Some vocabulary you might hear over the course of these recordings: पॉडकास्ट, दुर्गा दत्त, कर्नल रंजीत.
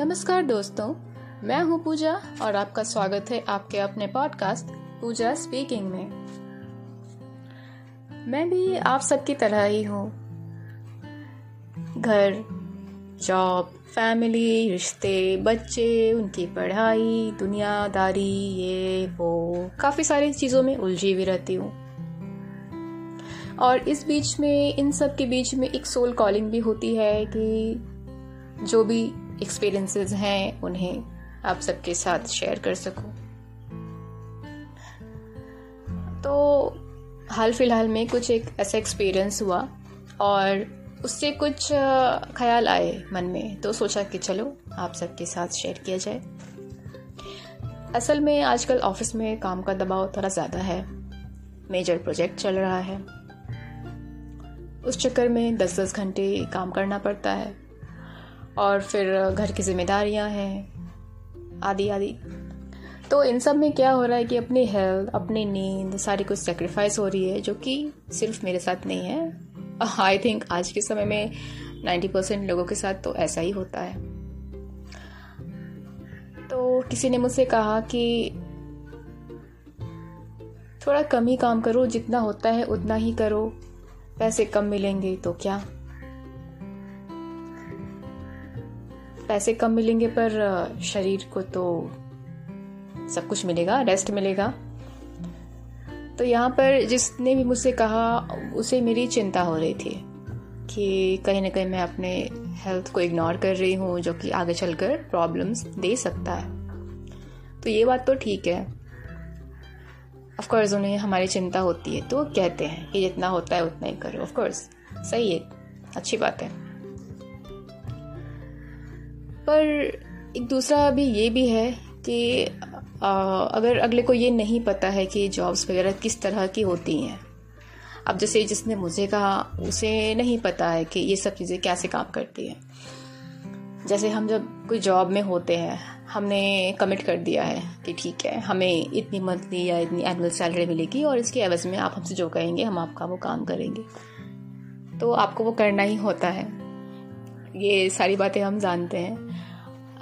नमस्कार दोस्तों, मैं हूँ पूजा और आपका स्वागत है आपके अपने पॉडकास्ट पूजा स्पीकिंग में। मैं भी आप सबकी तरह ही हूँ। घर, जॉब, फैमिली, रिश्ते, बच्चे, उनकी पढ़ाई, दुनियादारी, ये वो काफ़ी सारी चीज़ों में उलझी भी रहती हूँ। और इस बीच में, इन सब के बीच में एक सोल कॉलिंग भी होती है कि जो भी एक्सपीरियंसेस हैं उन्हें आप सबके साथ शेयर कर सकूं। तो हाल फिलहाल में कुछ एक ऐसा एक्सपीरियंस हुआ और उससे कुछ ख्याल आए मन में, तो सोचा कि चलो आप सबके साथ शेयर किया जाए। असल में आजकल ऑफिस में काम का दबाव थोड़ा ज़्यादा है, मेजर प्रोजेक्ट चल रहा है, उस चक्कर में 10-10 घंटे काम करना पड़ता है और फिर घर की जिम्मेदारियां हैं आदि आदि। तो इन सब में क्या हो रहा है कि अपनी हेल्थ, अपनी नींद, सारी कुछ सेक्रीफाइस हो रही है, जो कि सिर्फ मेरे साथ नहीं है, आई थिंक आज के समय में 90% लोगों के साथ तो ऐसा ही होता है। तो किसी ने मुझसे कहा कि थोड़ा कम ही काम करो, जितना होता है उतना ही करो, पैसे कम मिलेंगे तो क्या। पैसे कम मिलेंगे पर शरीर को तो सब कुछ मिलेगा, रेस्ट मिलेगा। तो यहाँ पर जिसने भी मुझसे कहा उसे मेरी चिंता हो रही थी कि कहीं ना कहीं मैं अपने हेल्थ को इग्नोर कर रही हूँ, जो कि आगे चलकर प्रॉब्लम्स दे सकता है। तो ये बात तो ठीक है, ऑफ कोर्स उन्हें हमारी चिंता होती है, तो कहते हैं कि जितना होता है उतना ही करो। ऑफ कोर्स सही है, अच्छी बात है। पर एक दूसरा भी ये भी है कि अगर अगले को ये नहीं पता है कि जॉब्स वगैरह किस तरह की होती हैं, अब जैसे जिसने मुझे कहा उसे नहीं पता है कि ये सब चीज़ें कैसे काम करती हैं। जैसे हम जब कोई जॉब में होते हैं, हमने कमिट कर दिया है कि ठीक है, हमें इतनी मंथली या इतनी एनुअल सैलरी मिलेगी और इसके एवज में आप हमसे जो कहेंगे हम आपका वो काम करेंगे, तो आपको वो करना ही होता है। ये सारी बातें हम जानते हैं,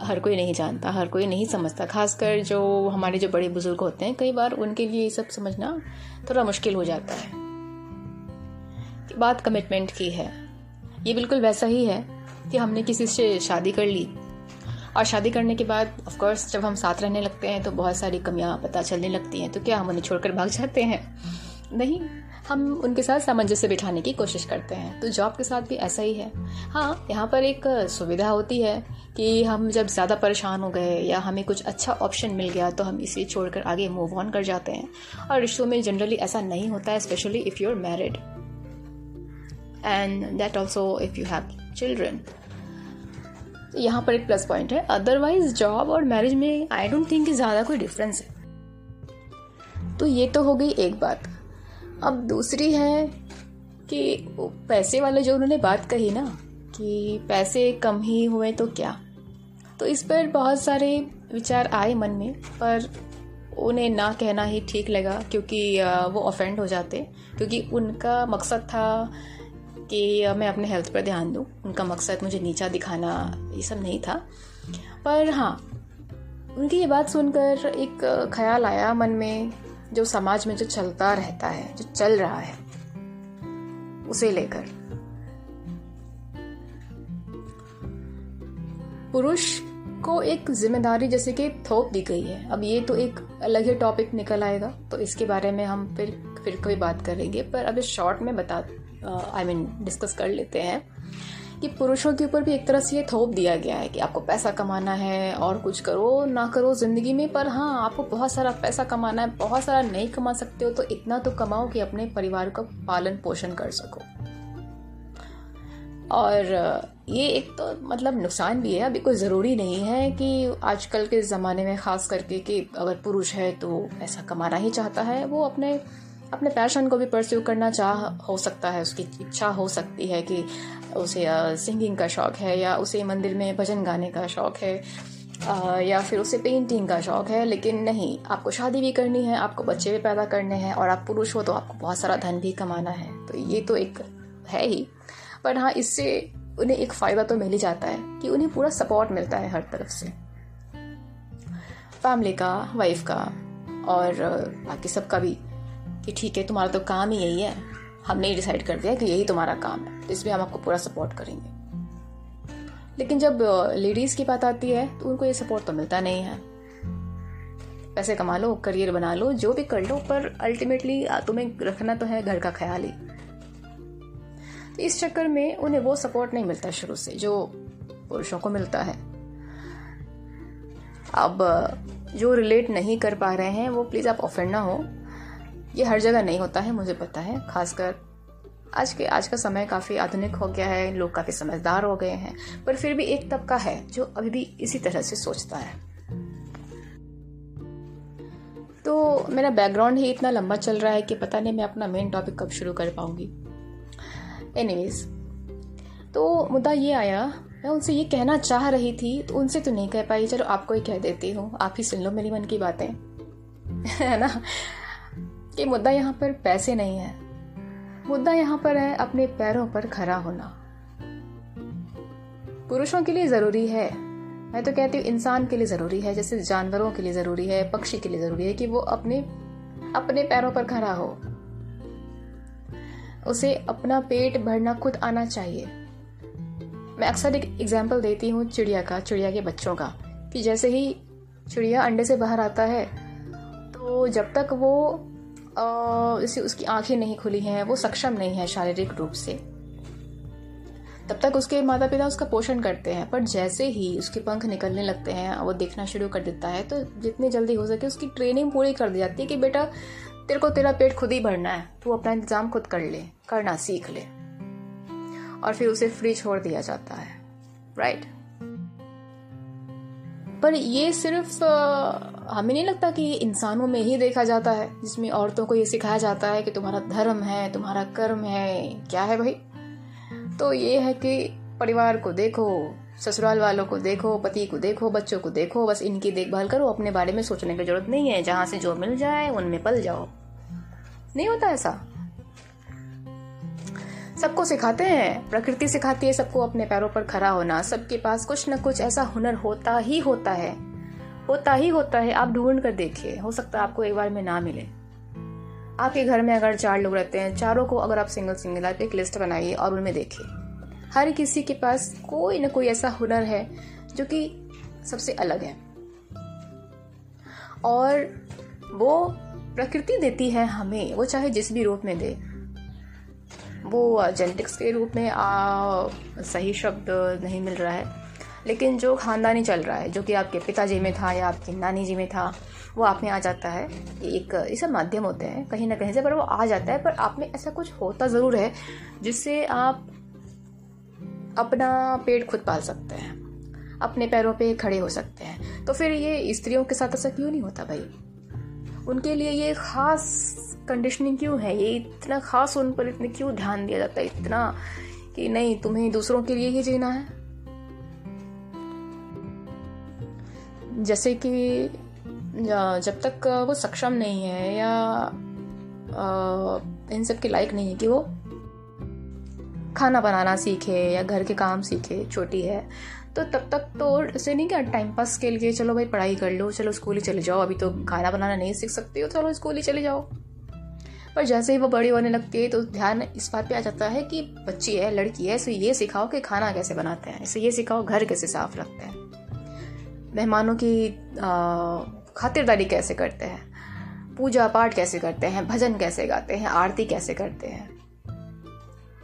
हर कोई नहीं जानता, हर कोई नहीं समझता, खासकर जो हमारे जो बड़े बुजुर्ग होते हैं, कई बार उनके लिए ये सब समझना थोड़ा मुश्किल हो जाता है। बात कमिटमेंट की है, ये बिल्कुल वैसा ही है कि हमने किसी से शादी कर ली और शादी करने के बाद ऑफ कोर्स जब हम साथ रहने लगते हैं तो बहुत सारी कमियां पता चलने लगती हैं। तो क्या हम उन्हें छोड़कर भाग जाते हैं? नहीं, हम उनके साथ सामंजस्य बिठाने की कोशिश करते हैं। तो जॉब के साथ भी ऐसा ही है। हाँ, यहाँ पर एक सुविधा होती है कि हम जब ज़्यादा परेशान हो गए या हमें कुछ अच्छा ऑप्शन मिल गया तो हम इसे छोड़कर आगे मूव ऑन कर जाते हैं। और रिश्तों में जनरली ऐसा नहीं होता है, specially if you are married and that also if you have children. यहाँ पर एक प्लस पॉइंट है, अदरवाइज जॉब और मैरिज में आई डोंट थिंक ज़्यादा कोई डिफरेंस है। तो ये तो हो गई एक बात। अब दूसरी है कि पैसे वाले जो उन्होंने बात कही ना कि पैसे कम ही हुए तो क्या, तो इस पर बहुत सारे विचार आए मन में, पर उन्हें ना कहना ही ठीक लगा क्योंकि वो ऑफेंड हो जाते, क्योंकि उनका मकसद था कि मैं अपने हेल्थ पर ध्यान दूँ, उनका मकसद मुझे नीचा दिखाना ये सब नहीं था। पर हाँ, उनकी ये बात सुनकर एक ख्याल आया मन में, जो समाज में जो चलता रहता है, जो चल रहा है उसे लेकर। पुरुष को एक जिम्मेदारी जैसे कि थोप दी गई है। अब ये तो एक अलग ही टॉपिक निकल आएगा, तो इसके बारे में हम फिर कभी बात करेंगे। पर अब शॉर्ट में डिस्कस कर लेते हैं कि पुरुषों के ऊपर भी एक तरह से ये थोप दिया गया है कि आपको पैसा कमाना है और कुछ करो ना करो ज़िंदगी में, पर हाँ, आपको बहुत सारा पैसा कमाना है। बहुत सारा नहीं कमा सकते हो तो इतना तो कमाओ कि अपने परिवार का पालन पोषण कर सको। और ये एक तो मतलब नुकसान भी है। अभी कोई ज़रूरी नहीं है कि आजकल के ज़माने में ख़ास करके कि अगर पुरुष है तो पैसा कमाना ही चाहता है, वो अपने पैशन को भी परस्यू करना हो सकता है, उसकी इच्छा हो सकती है कि उसे सिंगिंग का शौक़ है या उसे मंदिर में भजन गाने का शौक़ है या फिर उसे पेंटिंग का शौक़ है। लेकिन नहीं, आपको शादी भी करनी है, आपको बच्चे भी पैदा करने हैं और आप पुरुष हो तो आपको बहुत सारा धन भी कमाना है। तो ये तो एक है ही, पर हाँ, इससे उन्हें एक फायदा तो मिल ही जाता है कि उन्हें पूरा सपोर्ट मिलता है हर तरफ से, फैमिली का, वाइफ का और बाकी सबका भी कि ठीक है तुम्हारा तो काम ही यही है, हमने ही डिसाइड कर दिया कि यही तुम्हारा काम है तो इसमें हम आपको पूरा सपोर्ट करेंगे। लेकिन जब लेडीज़ की बात आती है तो उनको ये सपोर्ट तो मिलता नहीं है। पैसे कमा लो, करियर बना लो, जो भी कर लो, पर अल्टीमेटली तुम्हें रखना तो है घर का ख्याल ही। तो इस चक्कर में उन्हें वो सपोर्ट नहीं मिलता शुरू से जो पुरुषों को मिलता है। अब जो रिलेट नहीं कर पा रहे हैं वो प्लीज़ आप ऑफेंड ना हो, ये हर जगह नहीं होता है, मुझे पता है। खासकर आज का समय काफ़ी आधुनिक हो गया है, लोग काफ़ी समझदार हो गए हैं, पर फिर भी एक तबका है जो अभी भी इसी तरह से सोचता है। तो मेरा बैकग्राउंड ही इतना लंबा चल रहा है कि पता नहीं मैं अपना मेन टॉपिक कब शुरू कर पाऊंगी। एनीवेज, तो मुद्दा ये आया, मैं उनसे ये कहना चाह रही थी तो उनसे तो नहीं कह पाई, चलो आपको ही कह देती हूँ, आप ही सुन लो मेरी मन की बातें, है ना। कि मुद्दा यहाँ पर पैसे नहीं है, मुद्दा यहाँ पर है अपने पैरों पर खड़ा होना। पुरुषों के लिए ज़रूरी है, मैं तो कहती हूँ इंसान के लिए ज़रूरी है, जैसे जानवरों के लिए ज़रूरी है, पक्षी के लिए ज़रूरी है कि वो अपने पैरों पर खड़ा हो। उसे अपना पेट भरना खुद आना चाहिए। मैं अक्सर एक एग्जाम्पल देती हूँ चिड़िया के बच्चों का, कि जैसे ही चिड़िया अंडे से बाहर आता है तो जब तक वो जैसे उसकी आंखें नहीं खुली हैं, वो सक्षम नहीं है शारीरिक रूप से, तब तक उसके माता पिता उसका पोषण करते हैं। पर जैसे ही उसके पंख निकलने लगते हैं, वो देखना शुरू कर देता है, तो जितनी जल्दी हो सके उसकी ट्रेनिंग पूरी कर दी जाती है कि बेटा तेरे को तेरा पेट खुद ही भरना है, तू अपना इंतजाम खुद कर ले, करना सीख ले, और फिर उसे फ्री छोड़ दिया जाता है, राइट। पर ये सिर्फ हमें नहीं लगता कि इंसानों में ही देखा जाता है, जिसमें औरतों को ये सिखाया जाता है कि तुम्हारा धर्म है, तुम्हारा कर्म है, क्या है भाई। तो ये है कि परिवार को देखो, ससुराल वालों को देखो, पति को देखो, बच्चों को देखो, बस इनकी देखभाल करो, अपने बारे में सोचने की जरूरत नहीं है, जहाँ से जो मिल जाए उनमें पल जाओ। नहीं होता ऐसा, सबको सिखाते हैं, प्रकृति सिखाती है सबको अपने पैरों पर खड़ा होना, सबके पास कुछ न कुछ ऐसा हुनर होता ही होता है। आप ढूंढ कर देखिए, हो सकता है आपको एक बार में ना मिले। आपके घर में अगर 4 लोग रहते हैं, 4 को अगर आप सिंगल आप एक लिस्ट बनाइए और उनमें देखिए, हर किसी के पास कोई ना कोई ऐसा हुनर है जो कि सबसे अलग है, और वो प्रकृति देती है हमें, वो चाहे जिस भी रूप में दे। वो जेनेटिक्स के रूप में सही शब्द नहीं मिल रहा है, लेकिन जो खानदानी चल रहा है, जो कि आपके पिताजी में था या आपकी नानी जी में था, वो आप में आ जाता है। एक ऐसा माध्यम होते हैं कहीं ना कहीं से, पर वो आ जाता है। पर आप में ऐसा कुछ होता ज़रूर है जिससे आप अपना पेट खुद पाल सकते हैं, अपने पैरों पे खड़े हो सकते हैं। तो फिर ये स्त्रियों के साथ ऐसा क्यों नहीं होता भाई? उनके लिए ये खास कंडीशनिंग क्यों है? ये इतना खास उन पर इतने क्यों ध्यान दिया जाता है इतना, कि नहीं तुम्हें दूसरों के लिए ही जीना है। जैसे कि जब तक वो सक्षम नहीं है या इन सब के लायक नहीं है कि वो खाना बनाना सीखे या घर के काम सीखे, छोटी है तो तब तक तो उसे नहीं क्या टाइम पास के लिए, चलो भाई पढ़ाई कर लो, चलो स्कूल ही चले जाओ, अभी तो खाना बनाना नहीं सीख सकती हो, चलो स्कूल ही चले जाओ। पर जैसे ही वो बड़ी होने लगती है तो ध्यान इस बात पे आ जाता है कि बच्ची है, लड़की है, इसे ये सिखाओ कि खाना कैसे बनाते हैं, इसे ये सिखाओ घर कैसे साफ रखते हैं, मेहमानों की खातिरदारी कैसे करते हैं, पूजा पाठ कैसे करते हैं, भजन कैसे गाते हैं, आरती कैसे करते हैं,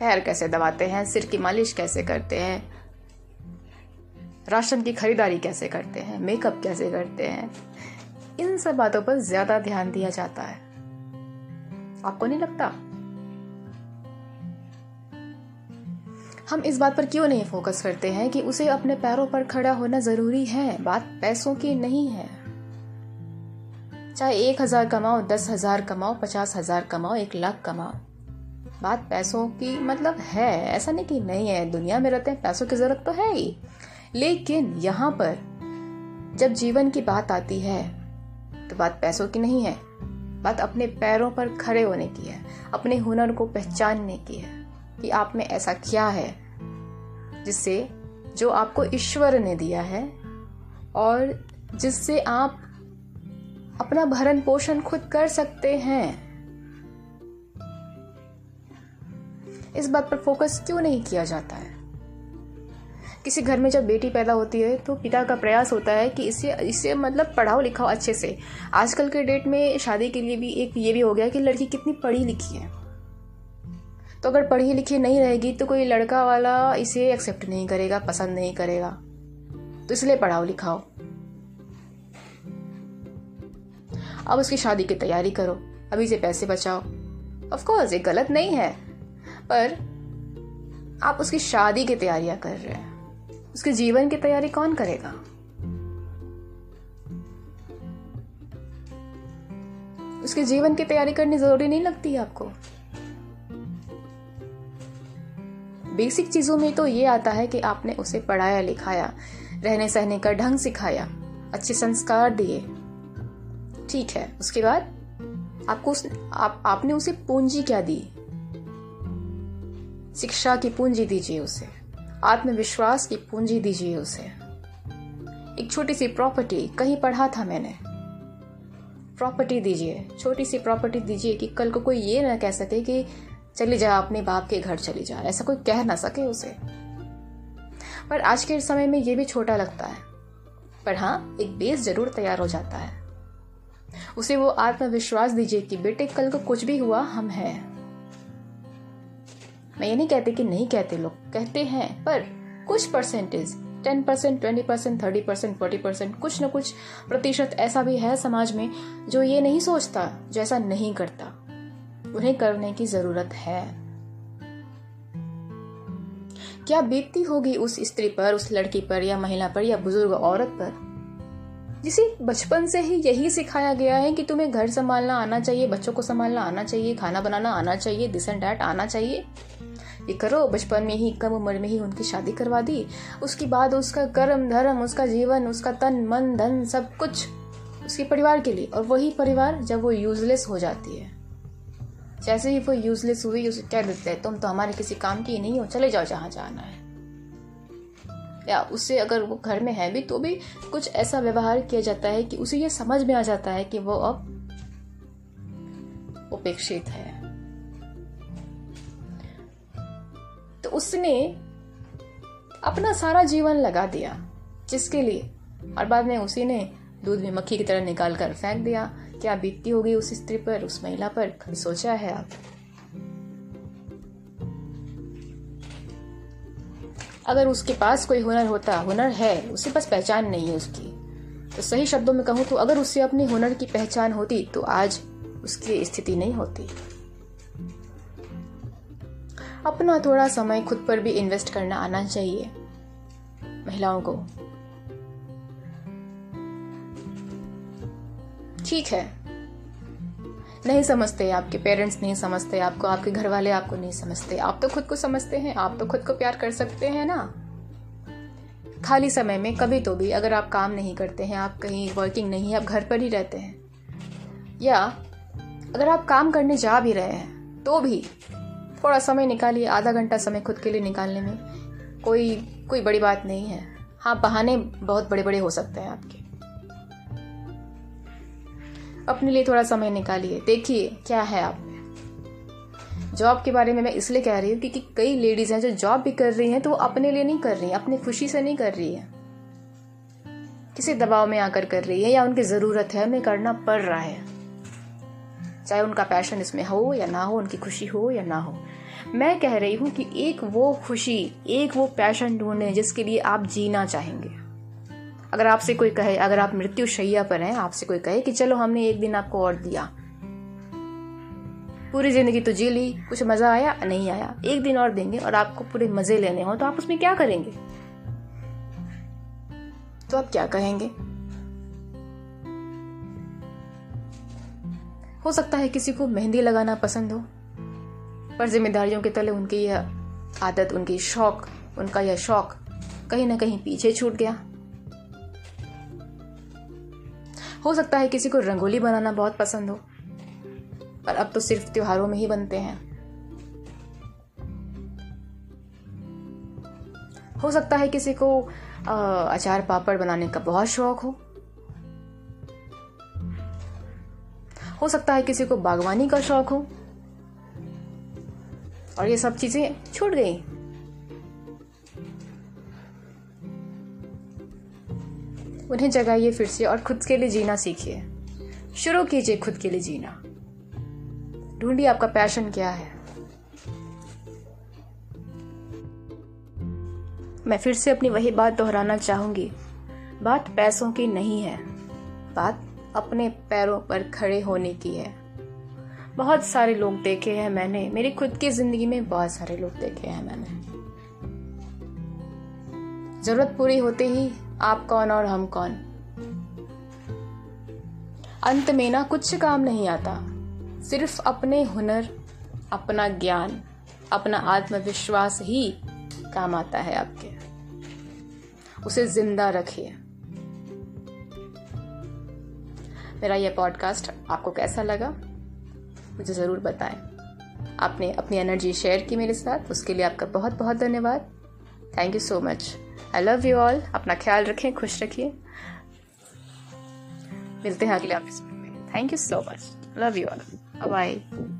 पैर कैसे दबाते हैं, सिर की मालिश कैसे करते हैं, राशन की खरीदारी कैसे करते हैं, मेकअप कैसे करते हैं। इन सब बातों पर ज़्यादा ध्यान दिया जाता है, आपको नहीं लगता? हम इस बात पर क्यों नहीं फोकस करते हैं कि उसे अपने पैरों पर खड़ा होना जरूरी है। बात पैसों की नहीं है, चाहे 1,000 कमाओ, 10,000 कमाओ, 50,000 कमाओ, 1,00,000 कमाओ, बात पैसों की मतलब है। ऐसा नहीं कि नहीं है, दुनिया में रहते हैं, पैसों की जरूरत तो है ही, लेकिन यहाँ पर जब जीवन की बात आती है तो बात पैसों की नहीं है, बात अपने पैरों पर खड़े होने की है, अपने हुनर को पहचानने की है कि आप में ऐसा क्या है जिसे जो आपको ईश्वर ने दिया है और जिससे आप अपना भरण पोषण खुद कर सकते हैं। इस बात पर फोकस क्यों नहीं किया जाता है? किसी घर में जब बेटी पैदा होती है तो पिता का प्रयास होता है कि इसे मतलब पढ़ाओ लिखाओ अच्छे से। आजकल के डेट में शादी के लिए भी एक ये भी हो गया कि लड़की कितनी पढ़ी लिखी है। तो अगर पढ़ी लिखी नहीं रहेगी तो कोई लड़का वाला इसे एक्सेप्ट नहीं करेगा, पसंद नहीं करेगा, तो इसलिए पढ़ाओ लिखाओ। अब उसकी शादी की तैयारी करो, अभी से पैसे बचाओ। ऑफ कोर्स ये गलत नहीं है, पर आप उसकी शादी की तैयारियां कर रहे हैं, उसके जीवन की तैयारी कौन करेगा? उसके जीवन की तैयारी करनी जरूरी नहीं लगती है आपको। बेसिक चीजों में तो ये आता है कि आपने उसे पढ़ाया लिखाया, रहने सहने का ढंग सिखाया, अच्छे संस्कार दिए, ठीक है। उसके बाद आपने उसे पूंजी क्या दी? शिक्षा की पूंजी दीजिए उसे, आत्मविश्वास की पूंजी दीजिए उसे। एक छोटी सी प्रॉपर्टी, कहीं पढ़ा था मैंने, प्रॉपर्टी दीजिए, छोटी सी प्रॉपर्टी दीजिए कि कल को कोई ये ना कह सके कि चली जा अपने बाप के घर चली जा, ऐसा कोई कह ना सके उसे। पर आज के समय में ये भी छोटा लगता है, पर हाँ एक बेस जरूर तैयार हो जाता है। उसे वो आत्मविश्वास दीजिए कि बेटे कल को कुछ भी हुआ हम हैं। मैं ये नहीं कहती कि नहीं कहते, लोग कहते हैं, पर कुछ परसेंटेज 10%, 20%, 30%, 40%, कुछ न कुछ प्रतिशत ऐसा भी है समाज में जो ये नहीं सोचता, जो ऐसा नहीं करता। उन्हें करने की जरूरत है। क्या बीतती होगी उस स्त्री पर, उस लड़की पर या महिला पर या बुजुर्ग औरत पर जिसे बचपन से ही यही सिखाया गया है कि तुम्हें घर संभालना आना चाहिए, बच्चों को संभालना आना चाहिए, खाना बनाना आना चाहिए, दिस एंड दैट आना चाहिए, ये करो। बचपन में ही, कम उम्र में ही उनकी शादी करवा दी। उसके बाद उसका कर्म धर्म, उसका जीवन, उसका तन मन धन सब कुछ उसके परिवार के लिए। और वही परिवार जब वो यूजलेस हो जाती है, जैसे ही वो यूजलेस हुई उसे कह देते हैं तुम तो हमारे किसी काम की नहीं हो, चले जाओ जहाँ जाना है। या उससे अगर वो घर में है भी तो भी कुछ ऐसा व्यवहार किया जाता है कि उसे ये समझ में आ जाता है कि वो अब उपेक्षित है। तो उसने अपना सारा जीवन लगा दिया जिसके लिए, और बाद में उसी ने दूध में मक्खी की तरह निकाल कर फेंक दिया। क्या बीतती होगी उस स्त्री पर, उस महिला पर, कभी सोचा है आप? अगर उसके पास कोई हुनर होता, हुनर है उसे बस पहचान नहीं है उसकी, तो सही शब्दों में कहूँ तो अगर उसे अपने हुनर की पहचान होती तो आज उसकी स्थिति नहीं होती। अपना थोड़ा समय खुद पर भी इन्वेस्ट करना आना चाहिए महिलाओं को, ठीक है। नहीं समझते, आपके पेरेंट्स नहीं समझते आपको, आपके घर वाले आपको नहीं समझते। आप तो खुद को समझते हैं, आप तो खुद को प्यार कर सकते हैं ना। खाली समय में कभी तो भी अगर आप काम नहीं करते हैं, आप कहीं वर्किंग नहीं है, आप घर पर ही रहते हैं, या अगर आप काम करने जा भी रहे हैं तो भी थोड़ा समय निकालिए। आधा घंटा समय खुद के लिए निकालने में कोई बड़ी बात नहीं है। हाँ, बहाने बहुत बड़े बड़े हो सकते हैं आपके। अपने लिए थोड़ा समय निकालिए, देखिए क्या है आप में। जॉब के बारे में मैं इसलिए कह रही हूँ क्योंकि कई लेडीज हैं जो जॉब भी कर रही हैं तो वो अपने लिए नहीं कर रही हैं, अपनी खुशी से नहीं कर रही है, किसी दबाव में आकर कर रही है या उनकी ज़रूरत है, उन्हें करना पड़ रहा है। चाहे उनका पैशन इसमें हो या ना हो, उनकी खुशी हो या ना हो, मैं कह रही हूँ कि एक वो खुशी, एक वो पैशन ढूंढें जिसके लिए आप जीना चाहेंगे। अगर आपसे कोई कहे, अगर आप मृत्युशैया पर हैं, आपसे कोई कहे कि चलो हमने एक दिन आपको और दिया, पूरी जिंदगी तो जी ली, कुछ मजा आया नहीं आया, एक दिन और देंगे और आपको पूरे मजे लेने हो, तो आप उसमें क्या करेंगे? तो आप क्या कहेंगे? हो सकता है किसी को मेहंदी लगाना पसंद हो, पर जिम्मेदारियों के तले उनकी यह आदत, उनकी शौक, उनका यह शौक कहीं ना कहीं पीछे छूट गया। हो सकता है किसी को रंगोली बनाना बहुत पसंद हो, पर अब तो सिर्फ त्योहारों में ही बनते हैं। हो सकता है किसी को अचार पापड़ बनाने का बहुत शौक हो सकता है किसी को बागवानी का शौक हो, और ये सब चीजें छूट गई। उन्हें जगाइए फिर से और खुद के लिए जीना सीखिए। शुरू कीजिए खुद के लिए जीना। ढूंढिए आपका पैशन क्या है। मैं फिर से अपनी वही बात दोहराना चाहूंगी, बात पैसों की नहीं है, बात अपने पैरों पर खड़े होने की है। बहुत सारे लोग देखे हैं मैंने, मेरी खुद की जिंदगी में बहुत सारे लोग देखे हैं मैंने। जरूरत पूरी होते ही आप कौन और हम कौन, अंत में ना कुछ काम नहीं आता। सिर्फ अपने हुनर, अपना ज्ञान, अपना आत्मविश्वास ही काम आता है आपके। उसे जिंदा रखिए। मेरा यह पॉडकास्ट आपको कैसा लगा मुझे ज़रूर बताएं। आपने अपनी एनर्जी शेयर की मेरे साथ, उसके लिए आपका बहुत बहुत धन्यवाद। Thank you so much. I love you all. अपना ख्याल रखें, खुश रखिए। मिलते हैं अगले एपिसोड में। Thank you so much. Love you all. Bye.